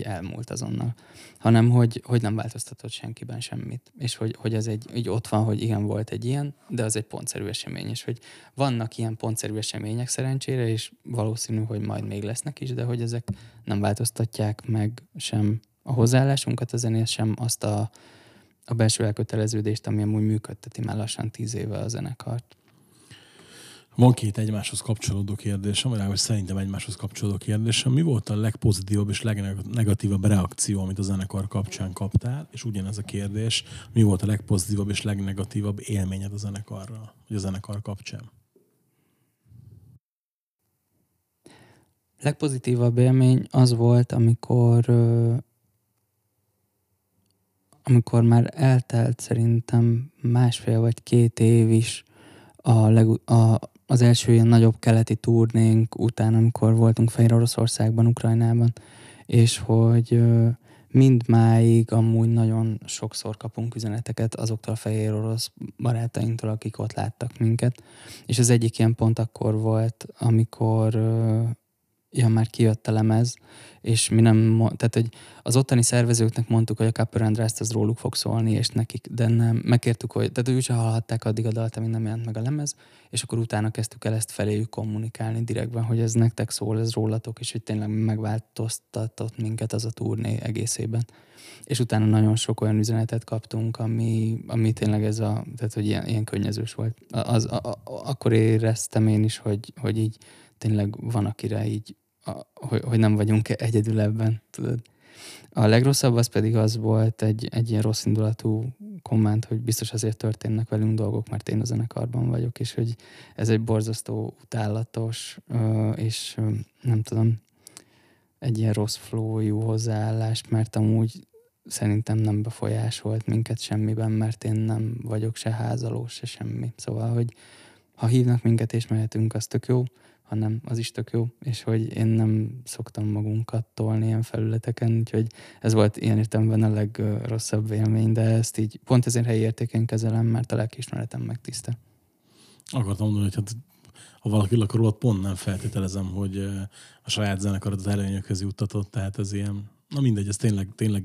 elmúlt azonnal, hanem hogy nem változtatott senkiben semmit. És hogy ez így ott van, hogy igen, volt egy ilyen, de az egy pontszerű esemény, és hogy vannak ilyen pontszerű események szerencsére, és valószínű, hogy majd még lesznek is, de hogy ezek nem változtatják meg sem a hozzáállásunkat a zenéhez, sem azt a belső elköteleződést, ami amúgy működteti már lassan 10 éve a zenekart. Van két egymáshoz kapcsolódó kérdésem, vagy szerintem egymáshoz kapcsolódó kérdésem. Mi volt a legpozitívabb és legnegatívabb reakció, amit a zenekar kapcsán kaptál? És ugyanez a kérdés, mi volt a legpozitívabb és legnegatívabb élményed a zenekarra, vagy a zenekar kapcsán? Legpozitívabb élmény az volt, amikor már eltelt szerintem 1,5 vagy 2 év is az első ilyen nagyobb keleti turnénk után, amikor voltunk Fehér Oroszországban, Ukrajnában, és hogy mindmáig amúgy nagyon sokszor kapunk üzeneteket azoktól a fehér orosz barátainktól, akik ott láttak minket. És az egyik ilyen pont akkor volt, amikor már kijött a lemez, és mi nem, tehát hogy az ottani szervezőknek mondtuk, hogy a Káper Andrászt az róluk fog szólni, és nekik, de nem, megkértük, hogy, tehát hogy úgyse hallhatták addig a dalt, amíg nem jelent meg a lemez, és akkor utána kezdtük el ezt feléjük kommunikálni direktben, hogy ez nektek szól, ez rólatok, és hogy tényleg megváltoztatott minket az a turné egészében. És utána nagyon sok olyan üzenetet kaptunk, ami tényleg ez a, tehát hogy ilyen könnyezős volt. Akkor éreztem én is, hogy így tényleg van, akire így, hogy nem vagyunk egyedül ebben, tudod. A legrosszabb az pedig az volt egy ilyen rossz indulatú komment, hogy biztos azért történnek velünk dolgok, mert én a zenekarban vagyok, és hogy ez egy borzasztó, utálatos, és nem tudom, egy ilyen rossz flowjú hozzáállás, mert amúgy szerintem nem befolyásolt minket semmiben, mert én nem vagyok se házaló, se semmi. Szóval, hogy ha hívnak minket és mehetünk, az tök jó, hanem az is tök jó, és hogy én nem szoktam magunkat tolni ilyen felületeken, úgyhogy ez volt ilyen értelemben a legrosszabb élmény, de ezt így pont ezért helyi értéken kezelem, mert a lelkiismeretem megtiszta. Akartam mondani, hogy ha valaki lakorul, pont nem feltételezem, hogy a saját zenekarat az előnyökhöz juttatott, tehát ez ilyen, na mindegy, ez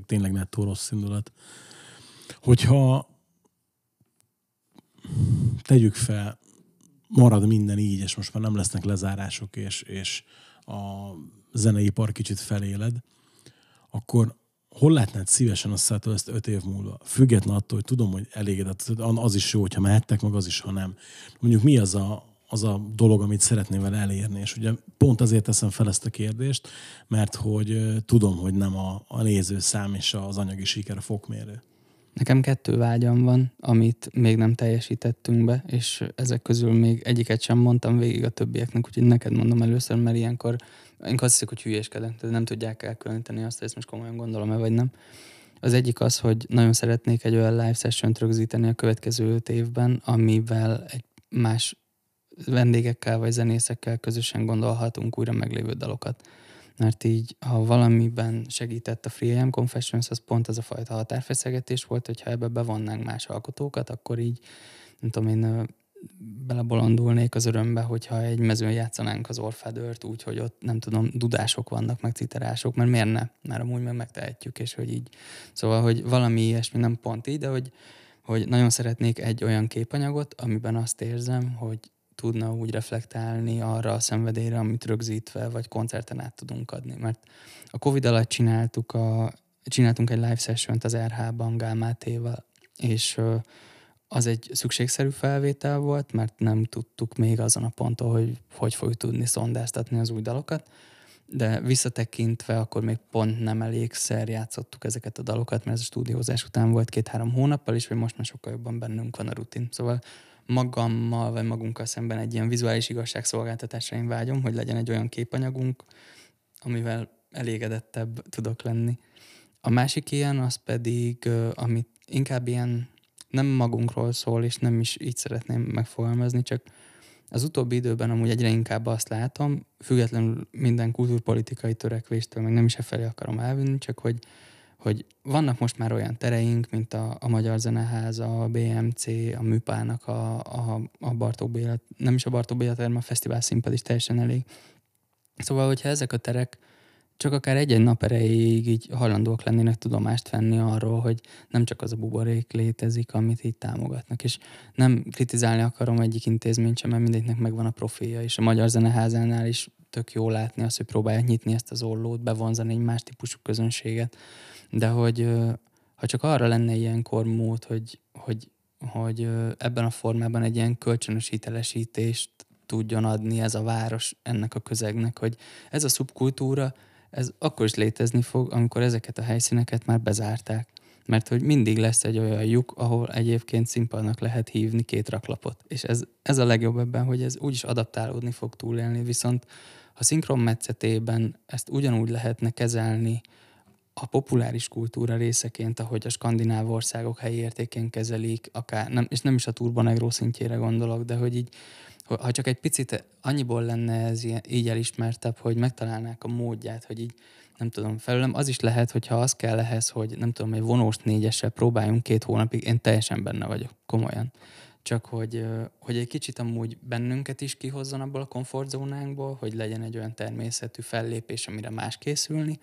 tényleg nettó rossz indulat. Hogyha tegyük fel, marad minden így, és most már nem lesznek lezárások, és a zeneipar kicsit feléled, akkor hol látnád szívesen Nuszkától ezt 5 év múlva? Független attól, hogy tudom, hogy elégedett, az is jó, hogyha mehettek, meg az is, ha nem. Mondjuk mi az a dolog, amit szeretném vele elérni? És ugye pont azért teszem fel ezt a kérdést, mert hogy tudom, hogy nem a nézőszám és az anyagi siker a fokmérő. Nekem 2 vágyam van, amit még nem teljesítettünk be, és ezek közül még egyiket sem mondtam végig a többieknek, úgyhogy neked mondom először, mert ilyenkor én azt hiszem, hogy hülyéskedek, tehát nem tudják elkülöníteni azt, hogy ezt most komolyan gondolom-e, vagy nem. Az egyik az, hogy nagyon szeretnék egy olyan live sessiont rögzíteni a következő 5 évben, amivel egy más vendégekkel vagy zenészekkel közösen gondolhatunk újra meglévő dalokat. Mert így, ha valamiben segített a Free Adam Confessions, az pont az a fajta határfeszegetés volt, hogyha ebbe bevonnánk más alkotókat, akkor így, nem tudom én, belebolandulnék az örömbe, hogyha egy mezőn játszanánk az Orphadert úgy, hogy ott, nem tudom, dudások vannak, meg citerások, mert miért ne? Mert amúgy meg megtehetjük, és hogy így. Szóval, hogy valami ilyesmi, nem pont így, de hogy nagyon szeretnék egy olyan képanyagot, amiben azt érzem, hogy tudna úgy reflektálni arra a szenvedélyre, amit rögzítve vagy koncerten át tudunk adni. Mert a Covid alatt csináltunk egy live sessiont az RH-ban Gál Mátéval, és az egy szükségszerű felvétel volt, mert nem tudtuk még azon a ponton, hogy fogjuk tudni szondáztatni az új dalokat, de visszatekintve akkor még pont nem elégszer játszottuk ezeket a dalokat, mert ez a stúdiózás után volt 2-3 hónappal, és hogy most már sokkal jobban bennünk van a rutin. Szóval magammal vagy magunkkal szemben egy ilyen vizuális igazságszolgáltatásra én vágyom, hogy legyen egy olyan képanyagunk, amivel elégedettebb tudok lenni. A másik ilyen az pedig, amit inkább ilyen nem magunkról szól, és nem is így szeretném megfogalmazni, csak az utóbbi időben amúgy egyre inkább azt látom, függetlenül minden kultúrpolitikai törekvéstől, meg nem is efelé akarom elvinni, csak hogy vannak most már olyan tereink, mint a Magyar Zeneháza, a BMC, a Műpának, a Bartók Béla, nem is a Bartók Béla terem, a fesztivál színpad is teljesen elég. Szóval, hogyha ezek a terek csak akár egy-egy nap erejéig így hajlandóak lennének tudomást venni arról, hogy nem csak az a buborék létezik, amit így támogatnak. És nem kritizálni akarom egyik intézményt sem, mert mindegyiknek megvan a profilja, és a Magyar Zeneházánál is tök jó látni azt, hogy próbálják nyitni ezt az ollót, bevonzani egy más típusú közönséget. De hogy ha csak arra lenne ilyenkor mód, hogy ebben a formában egy ilyen kölcsönös hitelesítést tudjon adni ez a város ennek a közegnek, hogy ez a szubkultúra, ez akkor is létezni fog, amikor ezeket a helyszíneket már bezárták. Mert hogy mindig lesz egy olyan lyuk, ahol egyébként színpadnak lehet hívni 2 raklapot. És ez a legjobb ebben, hogy ez úgyis adaptálódni fog, túlélni, viszont a szinkron metszetében ezt ugyanúgy lehetne kezelni a populáris kultúra részeként, ahogy a skandináv országok helyi értékén kezelik, akár, nem, és nem is a turbonegró szintjére gondolok, de hogy így, ha csak egy picit annyiból lenne ez így elismertebb, hogy megtalálnák a módját, hogy így, nem tudom, felülem, az is lehet, hogyha az kell ehhez, hogy nem tudom, egy vonós 4-essel próbáljunk 2 hónapig, én teljesen benne vagyok, komolyan. Csak hogy egy kicsit amúgy bennünket is kihozzon abból a komfortzónánkból, hogy legyen egy olyan természetű fellépés, amire más készülni,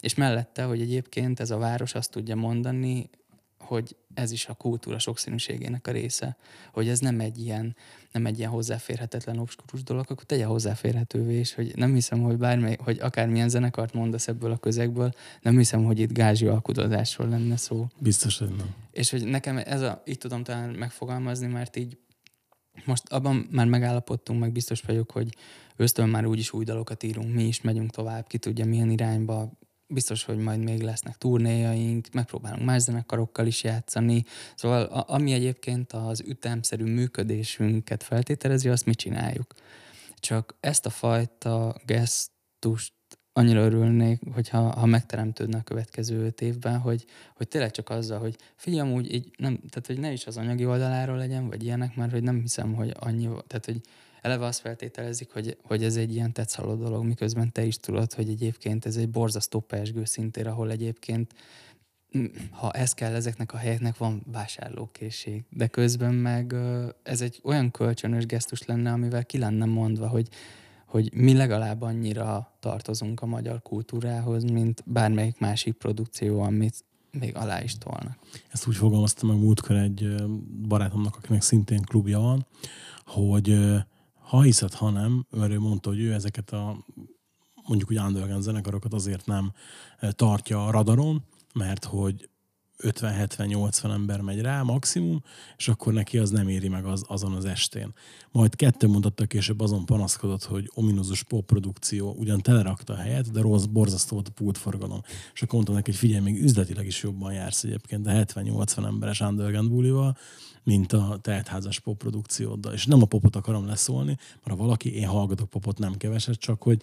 és mellette, hogy egyébként ez a város azt tudja mondani, hogy ez is a kultúra sokszínűségének a része, hogy ez nem egy ilyen hozzáférhetetlen obskurus dolog, akkor tegye hozzáférhetővé, és hogy nem hiszem, hogy hogy akármilyen zenekart mondasz ebből a közegből, nem hiszem, hogy itt gázsi alkudozásról lenne szó. Biztos, hogy nem. És hogy nekem így tudom talán megfogalmazni, mert így most abban már megállapodtunk, meg biztos vagyok, hogy ősztől már úgyis új dalokat írunk, mi is megyünk tovább, ki tudja milyen irányba, biztos, hogy majd még lesznek turnéjaink, megpróbálunk más zenekarokkal is játszani. Szóval ami egyébként az ütemszerű működésünket feltételezi, azt mi csináljuk. Csak ezt a fajta gesztust annyira örülnék, hogyha megteremtődne a következő 5 évben, hogy tényleg csak azzal, hogy figyelj, úgy így nem, tehát hogy ne is az anyagi oldaláról legyen, vagy ilyenek, mert hogy nem hiszem, hogy annyi, tehát hogy eleve azt feltételezik, hogy ez egy ilyen tetszaló dolog, miközben te is tudod, hogy egyébként ez egy borzasztó pesgő szintér, ahol egyébként, ha ez kell, ezeknek a helyeknek van vásárlókészség. De közben meg ez egy olyan kölcsönös gesztus lenne, amivel ki lenne mondva, hogy mi legalább annyira tartozunk a magyar kultúrához, mint bármelyik másik produkció, amit még alá is tolnak. Ezt úgy fogalmaztam meg múltkor egy barátomnak, akinek szintén klubja van, hogy ha hiszed, ha nem, mert ő mondta, hogy ő ezeket a mondjuk úgy underground zenekarokat azért nem tartja a radaron, mert hogy 50-70-80 ember megy rá maximum, és akkor neki az nem éri meg azon az estén. Majd 2 mondattal később azon panaszkodott, hogy ominózus popprodukció ugyan telerakta a helyet, de rossz, borzasztó volt a pultforgalom. És akkor mondtam neki, hogy figyelj, még üzletileg is jobban jársz egyébként, de 70-80 emberes underground bulival, mint a teltházas popprodukcióddal. És nem a popot akarom leszólni, mert ha valaki, én hallgatok popot, nem keveset, csak hogy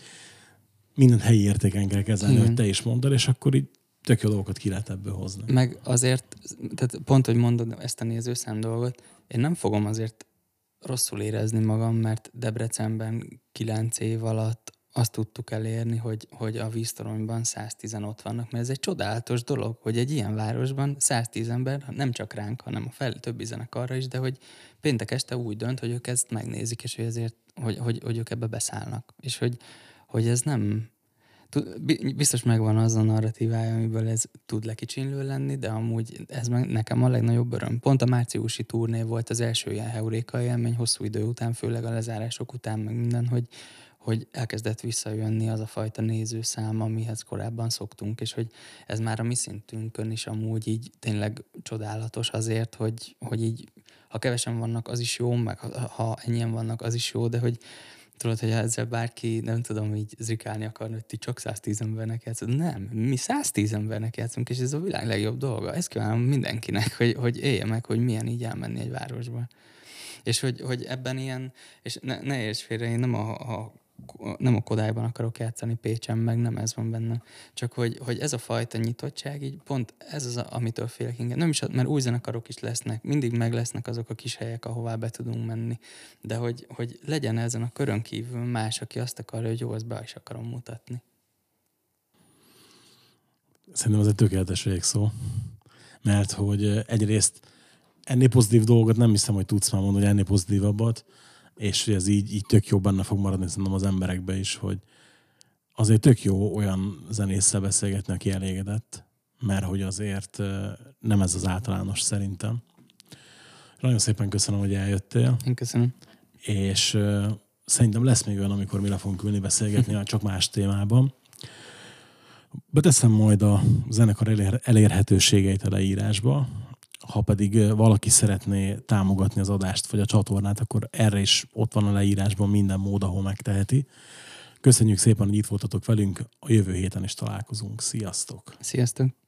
minden helyi értéken kell kezelni, hogy te is mondod, és akkor így tök jó dolgokat ki lehet ebből hozni. Meg azért, tehát pont, hogy mondod ezt a nézőszám dolgot, én nem fogom azért rosszul érezni magam, mert Debrecenben 9 év alatt azt tudtuk elérni, hogy a Víztoronyban 110-en ott vannak, mert ez egy csodálatos dolog, hogy egy ilyen városban 110 ember, nem csak ránk, hanem a többi zenekarra is, de hogy péntek este úgy dönt, hogy ők ezt megnézik, és hogy ezért, hogy ők ebbe beszállnak. És hogy ez nem... Biztos megvan az a narratívája, amiből ez tud lekicsinlő lenni, de amúgy ez meg nekem a legnagyobb öröm. Pont a márciusi turné volt az első ilyen heuréka élmény hosszú idő után, főleg a lezárások után, meg minden, hogy elkezdett visszajönni az a fajta nézőszám, amihez korábban szoktunk, és hogy ez már a mi szintünkön is amúgy így tényleg csodálatos azért, hogy így ha kevesen vannak, az is jó, meg ha ennyien vannak, az is jó, de hogy tudod, hogy ezzel bárki, nem tudom, így zrikálni akarni, hogy ti csak 110 embernek játszunk. Nem, mi 110 embernek játszunk, és ez a világ legjobb dolga. Ezt kívánom mindenkinek, hogy élje meg, hogy milyen így elmenni egy városba. És hogy ebben ilyen, és ne érts félre, én nem a Kodályban akarok játszani Pécsen, meg nem ez van benne. Csak hogy ez a fajta nyitottság, így pont ez az, amitől félek inkább. Nem is, mert új zenekarok is lesznek, mindig meg lesznek azok a kis helyek, ahová be tudunk menni. De hogy legyen ezen a körön kívül más, aki azt akarja, hogy jó, ezt be is akarom mutatni. Szerintem ez egy tökéletes végszó. Mert hogy egyrészt ennél pozitív dolgot nem hiszem, hogy tudsz már mondani, hogy ennél pozitívabbat, és ez így tök jó benne fog maradni szerintem az emberekbe is, hogy azért tök jó olyan zenésszel beszélgetni, aki elégedett, mert hogy azért nem ez az általános szerintem. Nagyon szépen köszönöm, hogy eljöttél. Én köszönöm. És szerintem lesz még olyan, amikor mi le fogunk ülni beszélgetni, csak más témában. Beteszem majd a zenekar elérhetőségeit a leírásba. Ha pedig valaki szeretné támogatni az adást vagy a csatornát, akkor erre is ott van a leírásban minden mód, ahol megteheti. Köszönjük szépen, hogy itt voltatok velünk, a jövő héten is találkozunk. Sziasztok! Sziasztok!